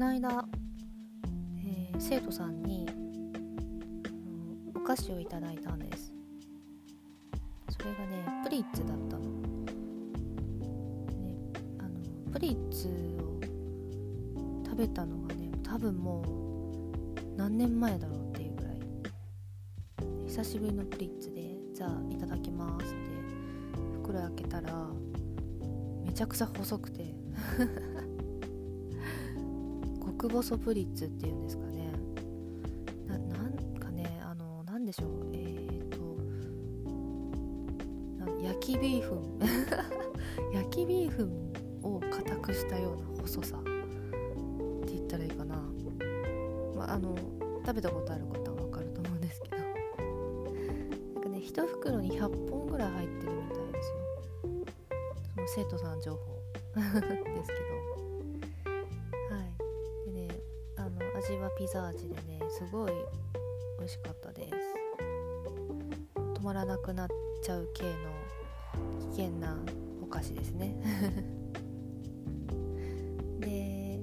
の間、生徒さんにお菓子をいただいたんです。それがね、プリッツだったの、ね、プリッツを食べたのがね、多分もう何年前だろうっていうぐらい久しぶりのプリッツで、じゃあいただきますって袋開けたらめちゃくちゃ細くて極細プリッツっていうんですかね、なんかねなんでしょう、焼きビーフン焼きビーフンを固くしたような細さって言ったらいいかな、食べたことある方は分かると思うんですけどなんかね、一袋に100本ぐらい入ってるみたいですよ。その生徒さん情報ですけど、味はピザ味でね、すごい美味しかったです。止まらなくなっちゃう系の危険なお菓子ですねで、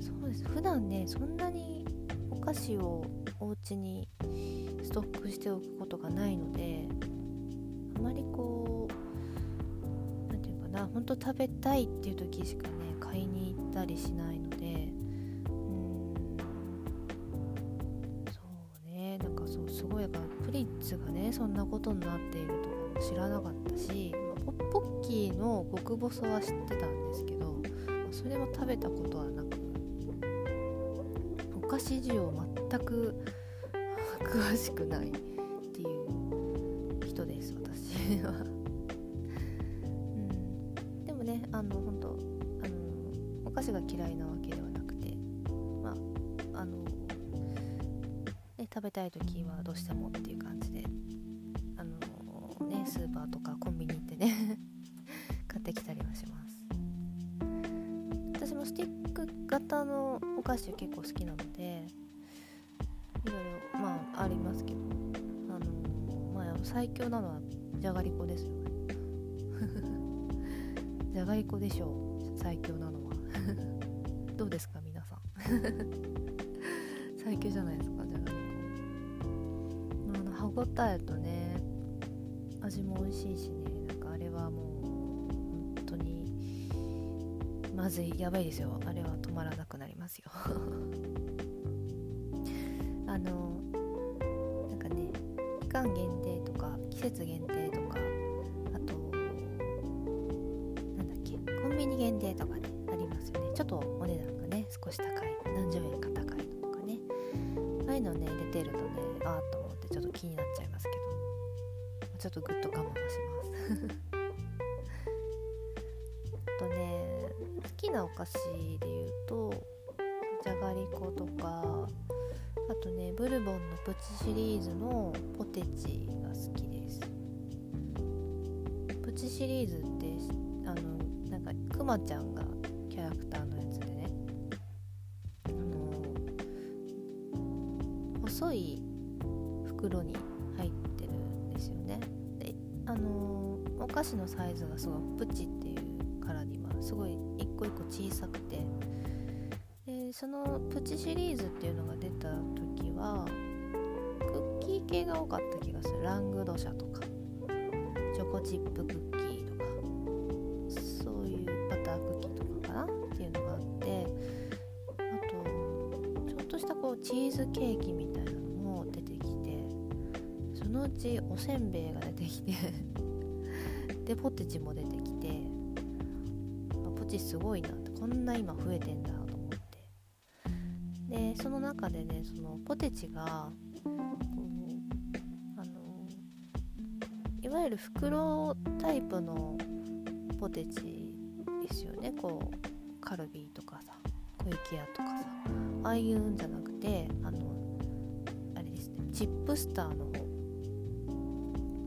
そうです。普段ね、そんなにお菓子をお家にストックしておくことがないので、あまりこう、なんていうかな、本当食べたいっていう時しかね、買いに行ったりしないので、そんなことになっているとかも知らなかったし、ポッキーの極細は知ってたんですけど、それは食べたことはなく、お菓子需要全く詳しくないっていう人です、私はうん、でもね、本当お菓子が嫌いなわけではなくて、食べたいときはどうしてもっていう感じで、スーパーとかコンビニ行ってね買ってきたりはします。私もスティック型のお菓子結構好きなので、いろいろありますけど、最強なのはじゃがりこですよねじゃがりこでしょう、最強なのはどうですか皆さん最強じゃないですか、じゃがりこ。歯ごたえとね、味も美味しいしね、なんかあれはもう本当にまずい、やばいですよ、あれは止まらなくなりますよなんかね、期間限定とか季節限定とか、あとコンビニ限定とかね、ありますよね。ちょっとお値段がね少し高い、何十円か高いとかね、ああいうのね出てるとね、あーと思ってちょっと気になっちゃいますけど、ちょっとぐっと我慢しますあとね、好きなお菓子で言うとじゃがりことか、あとねブルボンのプチシリーズのポテチが好きです。プチシリーズってなんかクマちゃんがキャラクターのやつでね、細い袋に入ってお菓子のサイズがすごいプチっていうからにはすごい一個一個小さくて、でそのプチシリーズっていうのが出た時はクッキー系が多かった気がする。ラングドシャとかチョコチップクッキーとか、そういうバタークッキーとかかなっていうのがあって、あとちょっとしたこうチーズケーキみたいなのも出てきて、そのうちおせんべいが出てきてでポテチも出てきて、ポチすごいなって、こんな今増えてんだと思って。でその中でね、そのポテチがいわゆる袋タイプのポテチですよね。こうカルビーとかさ、小池屋とかさ、ああいうんじゃなくて、あれですね、チップスターの方、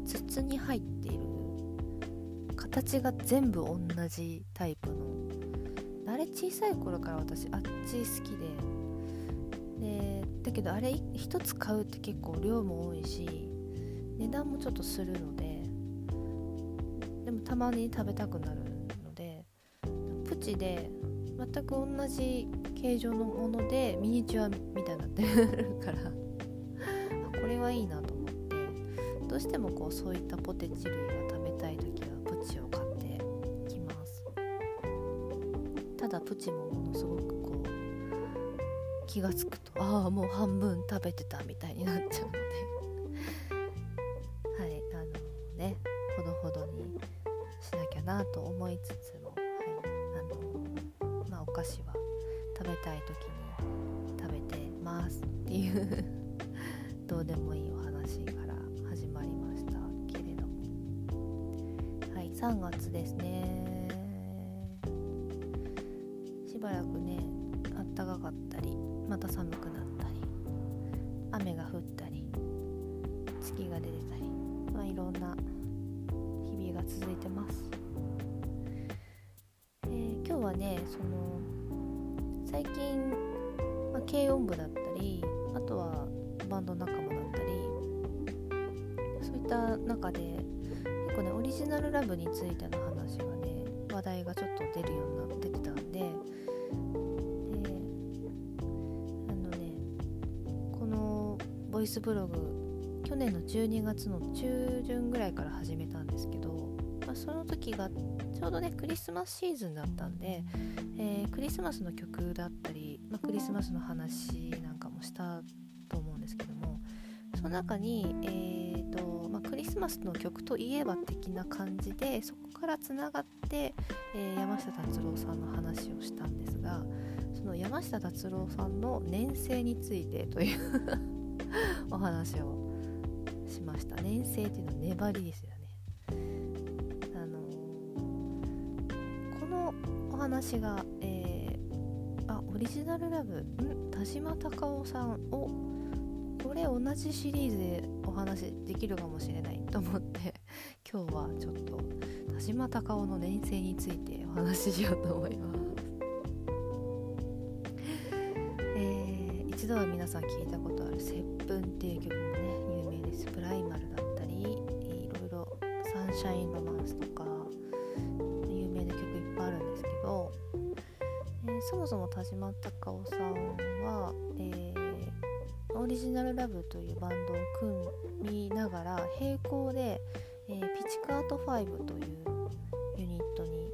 筒に入っている形が全部同じタイプの、あれ小さい頃から私あっち好きで、だけどあれ一つ買うって結構量も多いし値段もちょっとするので、でもたまに食べたくなるので、プチで全く同じ形状のものでミニチュアみたいになってるからこれはいいなと思って、どうしてもこうそういったポテチ類が食べたいときはプチを買ってきます。ただプチもものすごくこう気がつくと、ああもう半分食べてたみたいになっちゃうのではい、ね、ほどほどにしなきゃなと思いつつも、お菓子は食べたい時に食べてますっていうどうでもいいお話から始まりましたけれども、はい、3月ですね。しばらくね、あったかかったりまた寒くなったり雨が降ったり月が出てたり、まあ、いろんな日々が続いてます。今日はね、その最近、軽音部だったり、あとはバンド仲間だったり、そういった中で結構ね、オリジナルラブについての話がね、話題がちょっと出るようになってきたんで、このボイスブログ去年の12月の中旬ぐらいから始めたんですけど、その時がちょうどねクリスマスシーズンだったんで、クリスマスの曲だったり、クリスマスの話なんかもしたと思うんですけども、その中に、クリスマスの曲といえば的な感じでそこからつながって、山下達郎さんの話をしたんですが、その山下達郎さんの年生についてというお話をしました。年生っていうのは粘りですよね。話が、オリジナルラブ田島貴夫さんをこれ同じシリーズでお話できるかもしれないと思って今日はちょっと田島貴夫の年生についてお話ししようと思います一度は皆さん聞いたことある「接吻」っていう曲もね有名です。プライマルだったりいろいろ「サンシャインロマンス」とかそもそも田島貴夫さんは、オリジナルラブというバンドを組みながら並行で、ピチカート5というユニットにい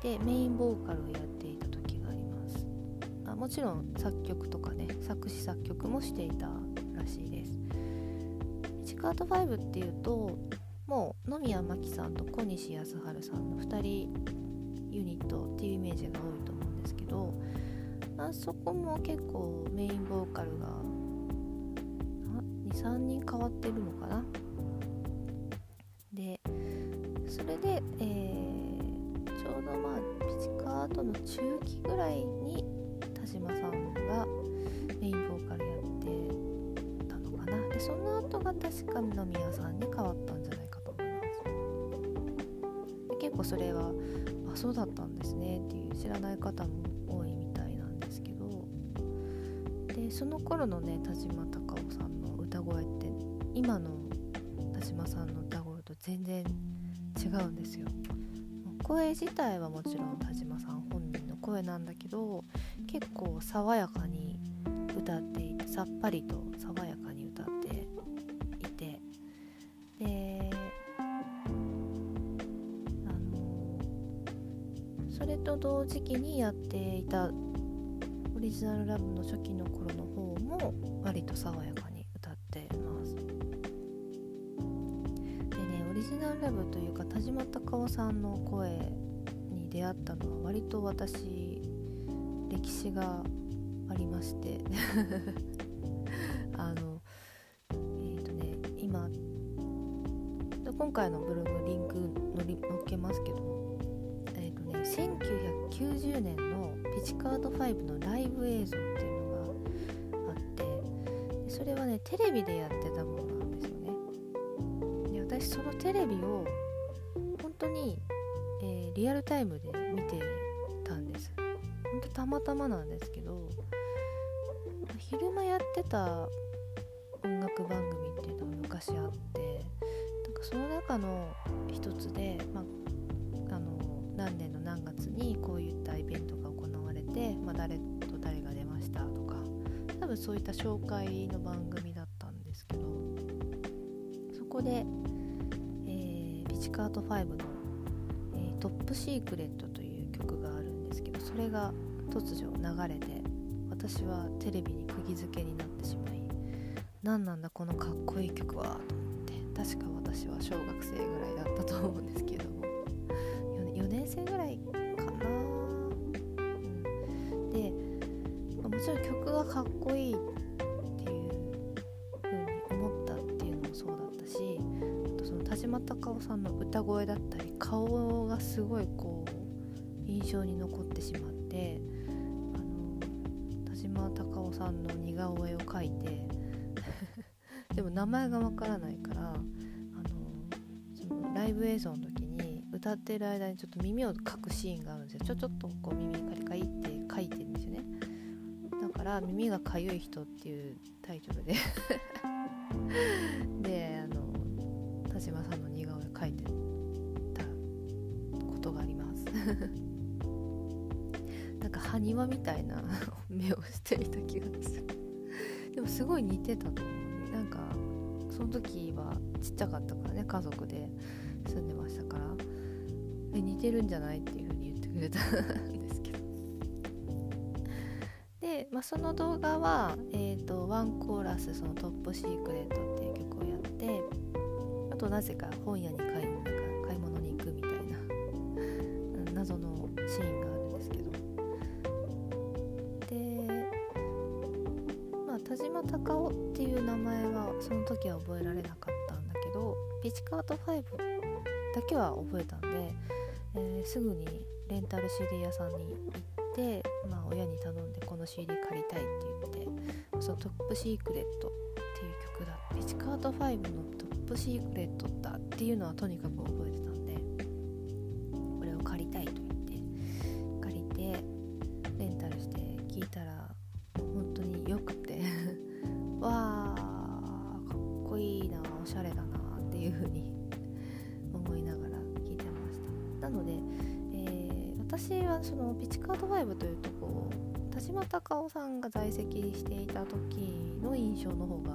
てメインボーカルをやっていた時があります。もちろん作曲とかね作詞作曲もしていたらしいです。ピチカート5っていうともう野宮真貴さんと小西康晴さんの2人ユニットっていうイメージが多いと思うんですけど、あそこも結構メインボーカルが 2,3 人変わってるのかな。でそれで、ちょうどピチカートの中期ぐらいに田島さんがメインボーカルやってたのかな。でその後が確か野宮さんに変わったんじゃないかと思います。で結構それはそうだったんですねっていう知らない方も多いみたいなんですけど、でその頃のね田島貴夫さんの歌声って今の田島さんの歌声と全然違うんですよ。声自体はもちろん田島さん本人の声なんだけど、結構爽やかに歌っていて、さっぱりと爽やかに歌っていて、でそれと同時期にやっていたオリジナルラブの初期の頃の方も割と爽やかに歌ってます。でね、オリジナルラブというか田島貴夫さんの声に出会ったのは割と私歴史がありまして今回のブログリンク載っけますけど、1990年のピチカート5のライブ映像っていうのがあって、それはねテレビでやってたものなんですよね。で私そのテレビを本当に、リアルタイムで見てたんです。本当たまたまなんですけど、昼間やってた音楽番組っていうのが昔あって、なんかその中の一つで、何年の何月にこういったイベントが行で、誰と誰が出ましたとか、多分そういった紹介の番組だったんですけど、そこで、ピチカート5の、トップシークレットという曲があるんですけど、それが突如流れて、私はテレビに釘付けになってしまい、何なんだこのかっこいい曲はと思って、確か私は小学生ぐらいだったと思うんですけども、4年生ぐらいかな、で、もちろん曲がかっこいいっていう風に思ったっていうのもそうだったし、あとその田島貴男さんの歌声だったり顔がすごいこう印象に残ってしまって、田島貴男さんの似顔絵を描いてでも名前がわからないから、そのライブ映像の時に歌ってる間にちょっと耳をかくシーンがあるんですよ。ちょっとこう耳カリカリってかいてるんですよね。だから耳がかゆい人っていうタイトルでで、田島さんの似顔絵描いてたことがありますなんか埴輪みたいな目をしていた気がする。でもすごい似てたと思う。なんかその時はちっちゃかったからね、家族で住んでましたから、似てるんじゃないっていう風に言ってくれたんですけど、で、その動画は、ワンコーラスそのトップシークレットっていう曲をやって、あとなぜか本屋に買い物に行くみたいな謎のシーンがあるんですけど、田島貴男っていう名前はその時は覚えられなかったんだけど、ピチカート5だけは覚えたんで、すぐにレンタル CD 屋さんに行って、親に頼んでこの CD 借りたいって言って、そのトップシークレットっていう曲だ、ピチカート5のトップシークレットだっていうのはとにかく覚えてたんで、これを借りたいと言って借りてレンタルして聴いたら本当によくてわーかっこいいな、おしゃれだなっていう風に思いながら聞いてました。なので、私はそのピチカート5というところ、田島貴男さんが在籍していた時の印象の方が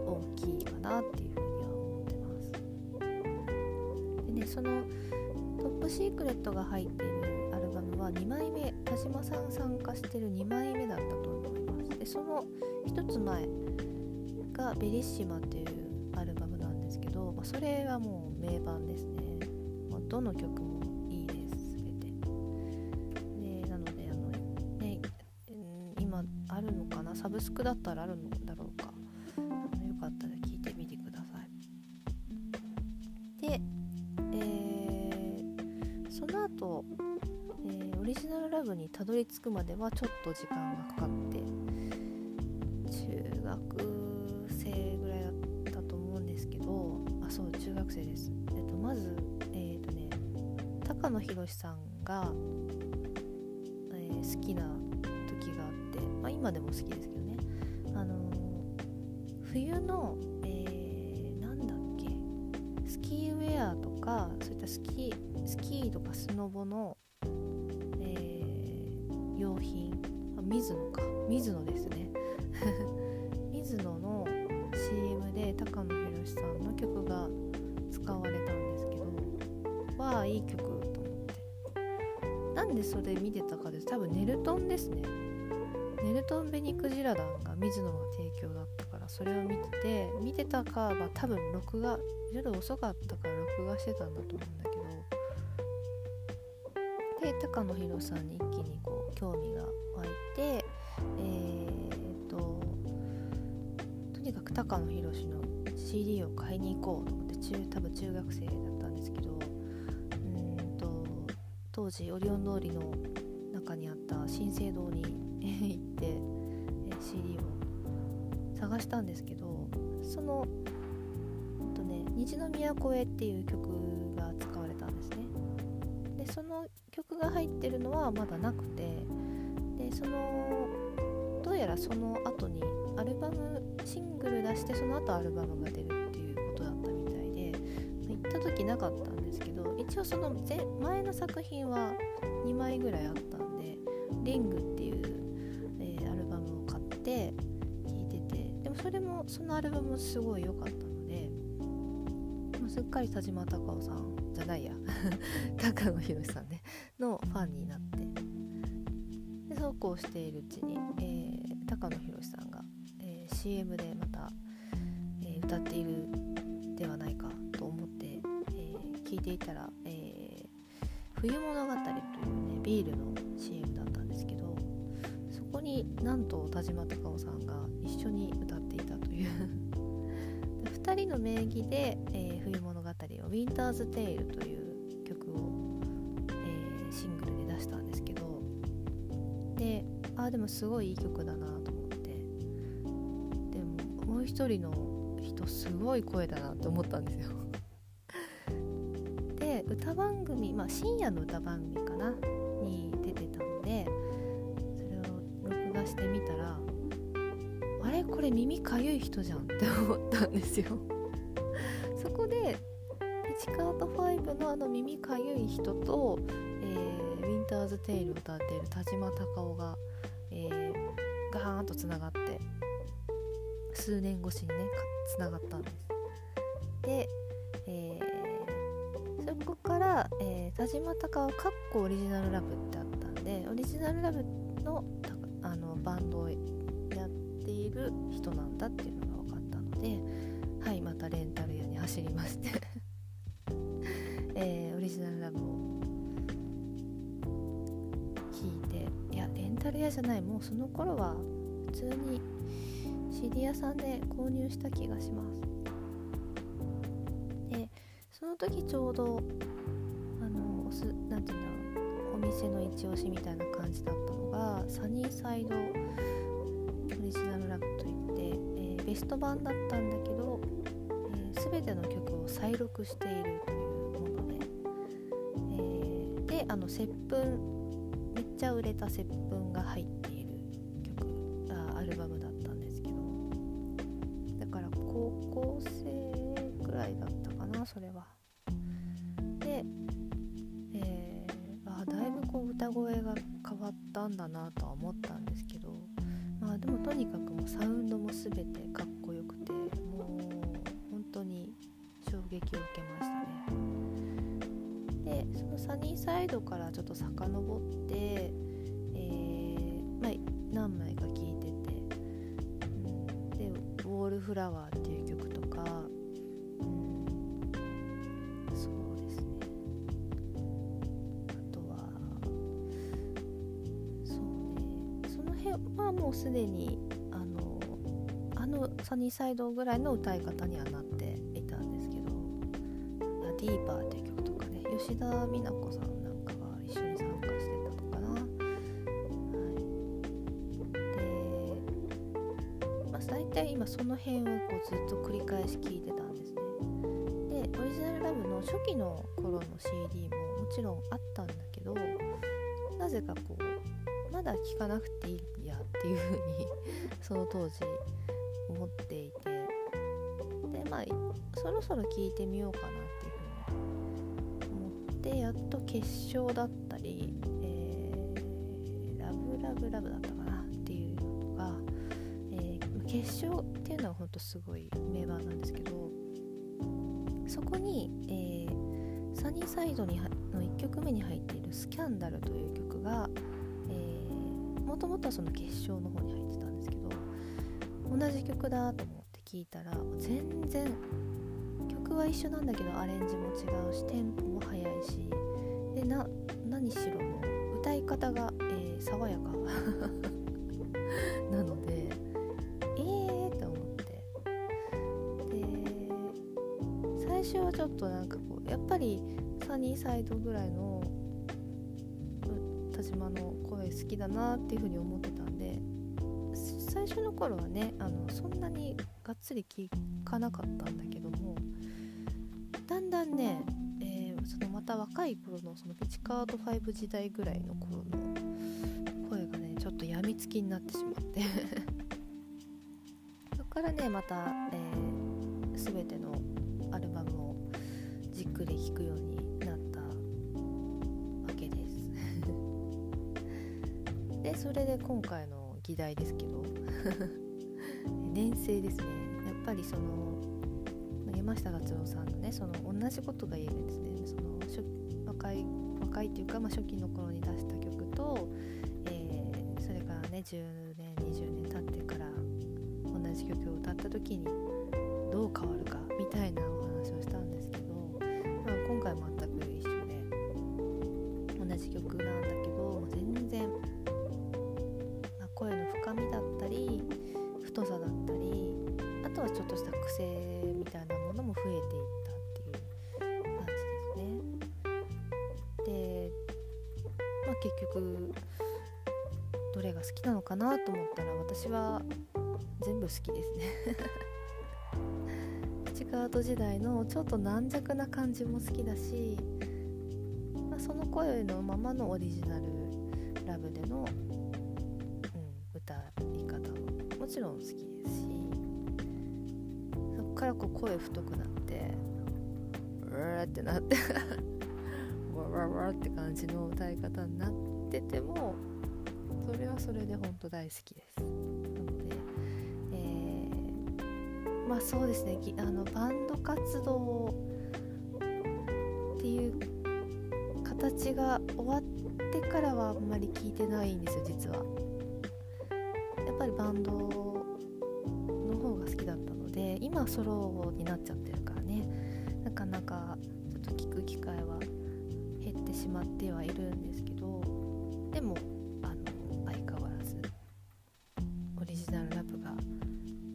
大きいかなっていう風には思ってます。でね、そのトップシークレットが入っているは2枚目、田島さん参加してる2枚目だったと思います。でその1つ前がベリッシマっていうアルバムなんですけど、それはもう名盤ですね。どの曲もいいです、全てで。なのでね、今あるのかな、サブスクだったらあるのだろうか、よかったら聴いてみてください。で、その後オリジナルラブにたどり着くまではちょっと時間がかかって、中学生ぐらいだったと思うんですけど、そう中学生です。まず、高野寛さんが、好きな時があって、今でも好きですけどね、冬の、なんだっけ、スキーウェアとかそういったスキーとかスノボの用品、水野ですね水野の CM で高野寛さんの曲が使われたんですけど、いい曲と思って、なんでそれ見てたかです。多分ネルトンですね。ネルトンベニクジラ団が水野が提供だったから、それを見てたかは、多分録画夜遅かったから録画してたんだと思うんだけど、で高野寛さんに一気にこう興味が湧いて、とにかく高野寛の CD を買いに行こうと思って、多分中学生だったんですけど、当時オリオン通りの中にあった新生堂に行って、CD を探したんですけど、その、虹の都へっていう曲が使われたんですね。でその曲が入ってるのはまだなくて、でどうやらその後にアルバムシングル出して、その後アルバムが出るっていうことだったみたいで、行った時なかったんですけど、一応その前の作品は2枚ぐらいあったんで、リングっていう、アルバムを買って聴いてて、でもそれもそのアルバムもすごい良かったので、もうすっかり田島貴夫さんじゃないや高野宏さんねのファンになって、でそうこうしているうちに、高野宏さんが、CM でまた、歌っているではないかと思って、聞いていたら、冬物語という、ね、ビールの CM だったんですけど、そこになんと田島貴夫さんが一緒に歌っていたという2人の名義で、冬物語をウィンターズテイルという曲を、シングルで出したんですけど、で、でもすごいいい曲だなと思って、でももう一人の人すごい声だなと思ったんですよで、歌番組、深夜の歌番組かなに出てたので、それを録画してみたら、あれこれ耳かゆい人じゃんって思ったんですよそこでピチカート5のあの耳かゆい人と、ウィンターズテイルを歌っている田島貴夫が、ガーンとつながって、数年越しにねつながったんです。で、そこから、田島貴夫かっこオリジナルラブってあったんで、オリジナルラブの、バンドをている人なんだっていうのが分かったので、はい、またレンタル屋に走りまして、オリジナルラブを聞いて、いやレンタル屋じゃない、もうその頃は普通に CD 屋さんで購入した気がします。で、その時ちょうどなんていうんだろう、お店の一押しみたいな感じだったのがサニーサイドオリジナルラブといって、ベスト版だったんだけど、全ての曲を再録しているというもので、で、接吻、めっちゃ売れた接吻が入っているアルバムだったんですけど、だから高校生くらいだったかな、それは。で、だいぶこう歌声が変わったんだなとは思ったんですけど、でもとにかくもうサウンドもすべてかっこよくて、もう本当に衝撃を受けましたね。で、そのサニーサイドからちょっと遡って、何枚か聴いてて、でウォールフラワーっていう曲とか、そうですね、あとはもうすでにサニーサイドぐらいの歌い方にはなっていたんですけど、ディーパーっていう曲とかね、吉田美奈子さんなんかが一緒に参加してたのかな、で、大体今その辺をこうずっと繰り返し聴いてたんですね。で、オリジナルラブの初期の頃の CD ももちろんあったんだけど、なぜかこうまだ聴かなくていいっていう風にその当時思っていて、で、そろそろ聞いてみようかなっていう風に思って、やっと決勝だったり、ラブラブラブだったかなっていうのとか、決勝っていうのは本当すごい名盤なんですけど、そこに、サニーサイドにの1曲目に入っているスキャンダルという曲が、もともとはその決勝の方に入ってたんですけど、同じ曲だと思って聴いたら、全然曲は一緒なんだけどアレンジも違うし、テンポも速いし、で何しろも歌い方が、爽やかなので、と思って、で最初はちょっとなんかこうやっぱりサニーサイドぐらいの田島の声好きだなっていう風に思ってたんで、最初の頃はね、そんなにがっつり聴かなかったんだけども、だんだんね、そのまた若い頃のそのピチカート5時代ぐらいの頃の声がね、ちょっと病みつきになってしまってそこからね、また、全てのアルバムをじっくり聴くようになったわけですはい、それで今回の議題ですけど年齢ですね。やっぱりその山下達郎さんのね、その同じことが言えるんですね。その若いというか、初期の頃に出した曲と、それからね10年20年経ってから同じ曲を歌った時にどう変わるかみたいなお話をしたんですけど、今回全く一緒で同じ曲なんだけど、全然声の深みだったり太さだったり、あとはちょっとした癖みたいなものも増えていったっていう感じですね。で、結局どれが好きなのかなと思ったら、私は全部好きですねピチカート時代のちょっと軟弱な感じも好きだし、その声のままのオリジナルラブでの、歌い方ももちろん好きですし、そこから声太くなってうわーってなってわわわって感じの歌い方になってても、それはそれで本当大好きです。そうですね、バンド活動っていう形が終わってからはあんまり聞いてないんですよ、実は。やっぱりバンドの方が好きだったので、今ソロになっちゃってるからね、なかなかちょっと聞く機会は減ってしまってはいるんですけど、でも相変わらずオリジナルラブが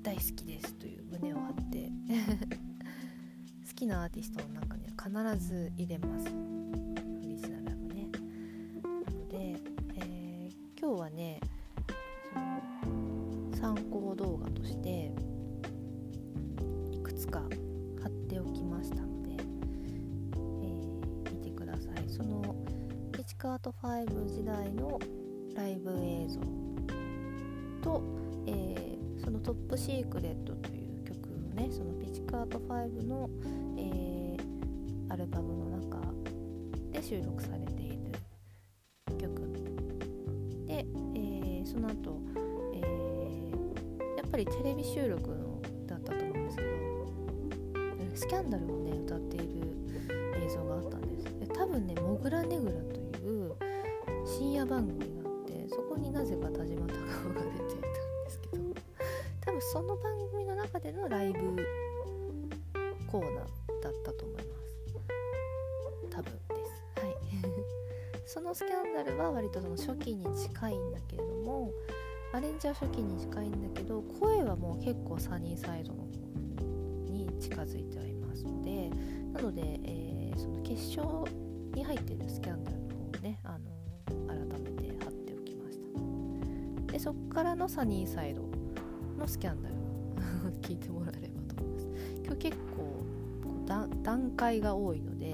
大好きですという胸を張って好きなアーティストの中には必ず入れます、オリジナルラブね。なので、今日はね、その参考動画としていくつか貼っておきましたので、見てください。そのピチカート5時代のライブ映像と、そのトップシークレットという曲をね、そのピチカート5の、アルバムの中で収録されている曲で、その後、やっぱりテレビ収録のだったと思うんですけど、スキャンダルをね歌っている映像があったんです。で、多分ねモグラネグラという深夜番組があって、そこになぜか田島貴夫が出ていたんですけど、その番組の中でのライブコーナーだったと思います、多分です、はいそのスキャンダルは割とその初期に近いんだけれども、アレンジは初期に近いんだけど、声はもう結構サニーサイドの方に近づいてはいますので、なので、その決勝に入っているスキャンダルの方をね、改めて貼っておきました。で、そこからのサニーサイドのスキャンダルを聞いてもらえればと思います。今日結構段階が多いので、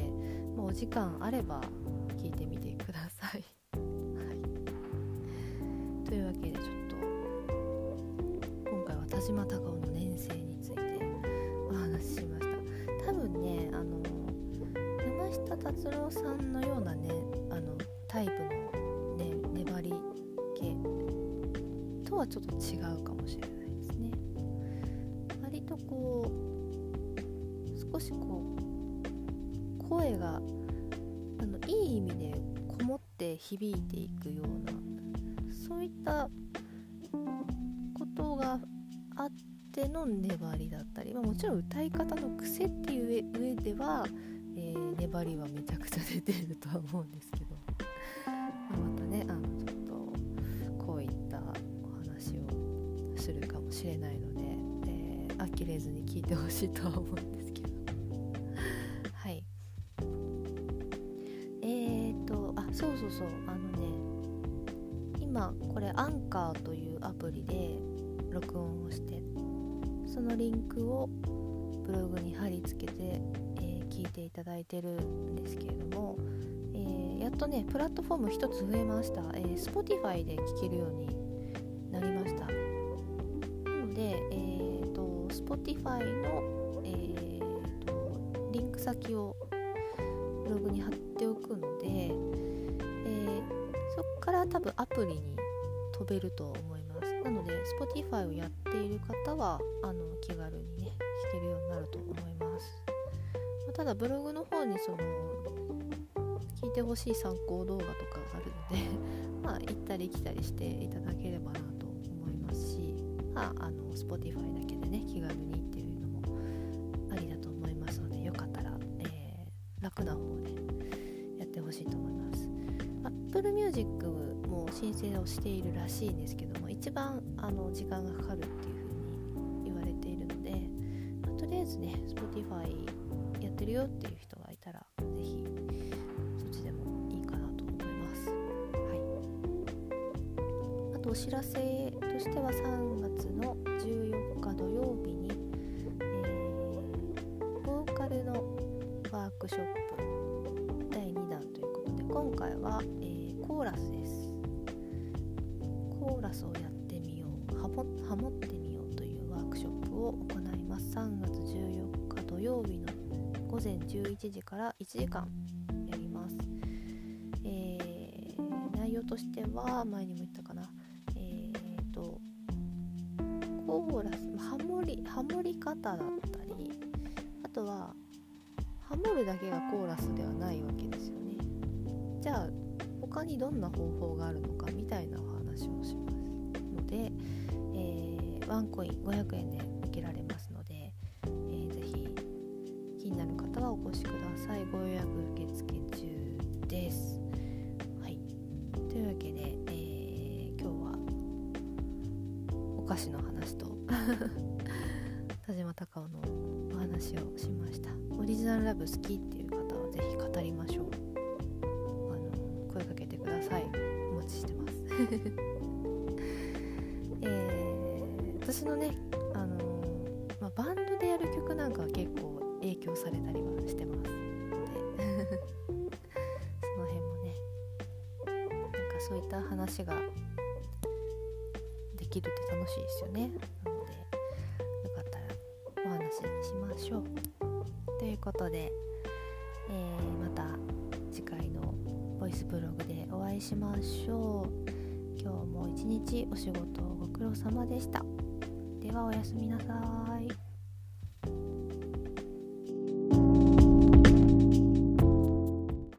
お時間あれば聞いてみてください、はい、というわけで、ちょっと今回は田島貴夫の年生についてお話ししました。多分ね、山下達郎さんのようなね、タイプの、ね、粘り系とはちょっと違うかもしれない。少し声がいい意味でこもって響いていくような、そういったことがあっての粘りだったり、もちろん歌い方の癖っていう上では、粘りはめちゃくちゃ出ているとは思うんですけどまたね、ちょっとこういったお話をするかもしれないので、呆れずに聞いてほしいとは思うんですけどはい。そう、今これアンカーというアプリで録音をして、そのリンクをブログに貼り付けて、聞いていただいてるんですけれども、やっとねプラットフォーム一つ増えました、Spotify で聴けるようになりました。なので、Spotify の、リンク先をブログに貼っておくので、そこから多分アプリに飛べると思います。なので Spotify をやっている方は気軽にね聴けるようになると思います。ただブログの方に聞いてほしい参考動画とかあるので行ったり来たりしていただければなと思いますし、Spotify だけでね気軽にっていうのもありだと思いますので、よかったら、楽な方でやってほしいと思います。 Apple Music も申請をしているらしいんですけども、一番時間がかかるっていう風に言われているので、とりあえずね Spotify やってるよっていう人がいたらぜひお知らせとしては3月の14日土曜日に、ボーカルのワークショップ第2弾ということで、今回は、コーラスです。コーラスをやってみよう、ハモってみようというワークショップを行います。3月14日土曜日の午前11時から1時間やります。内容としては前にも言ったかな、コーラス、ハモり方だったり、あとはハモるだけがコーラスではないわけですよね。じゃあ他にどんな方法があるのかみたいなお話をしますので、ワンコイン500円で受けられますので、ぜひ気になる方はお越しください。ご予約受付中です。はい、というわけで、お菓子の話と田島貴夫のお話をしました。オリジナルラブ好きっていう方はぜひ語りましょう。声かけてください。お待ちしてます、私のね、バンドでやる曲なんかは結構影響されたりはしてますのでその辺もねなんかそういった話ができるって楽しいですよね。なのでよかったらお話ししましょうということで、また次回のボイスブログでお会いしましょう。今日も一日お仕事ご苦労様でした。ではおやすみなさい。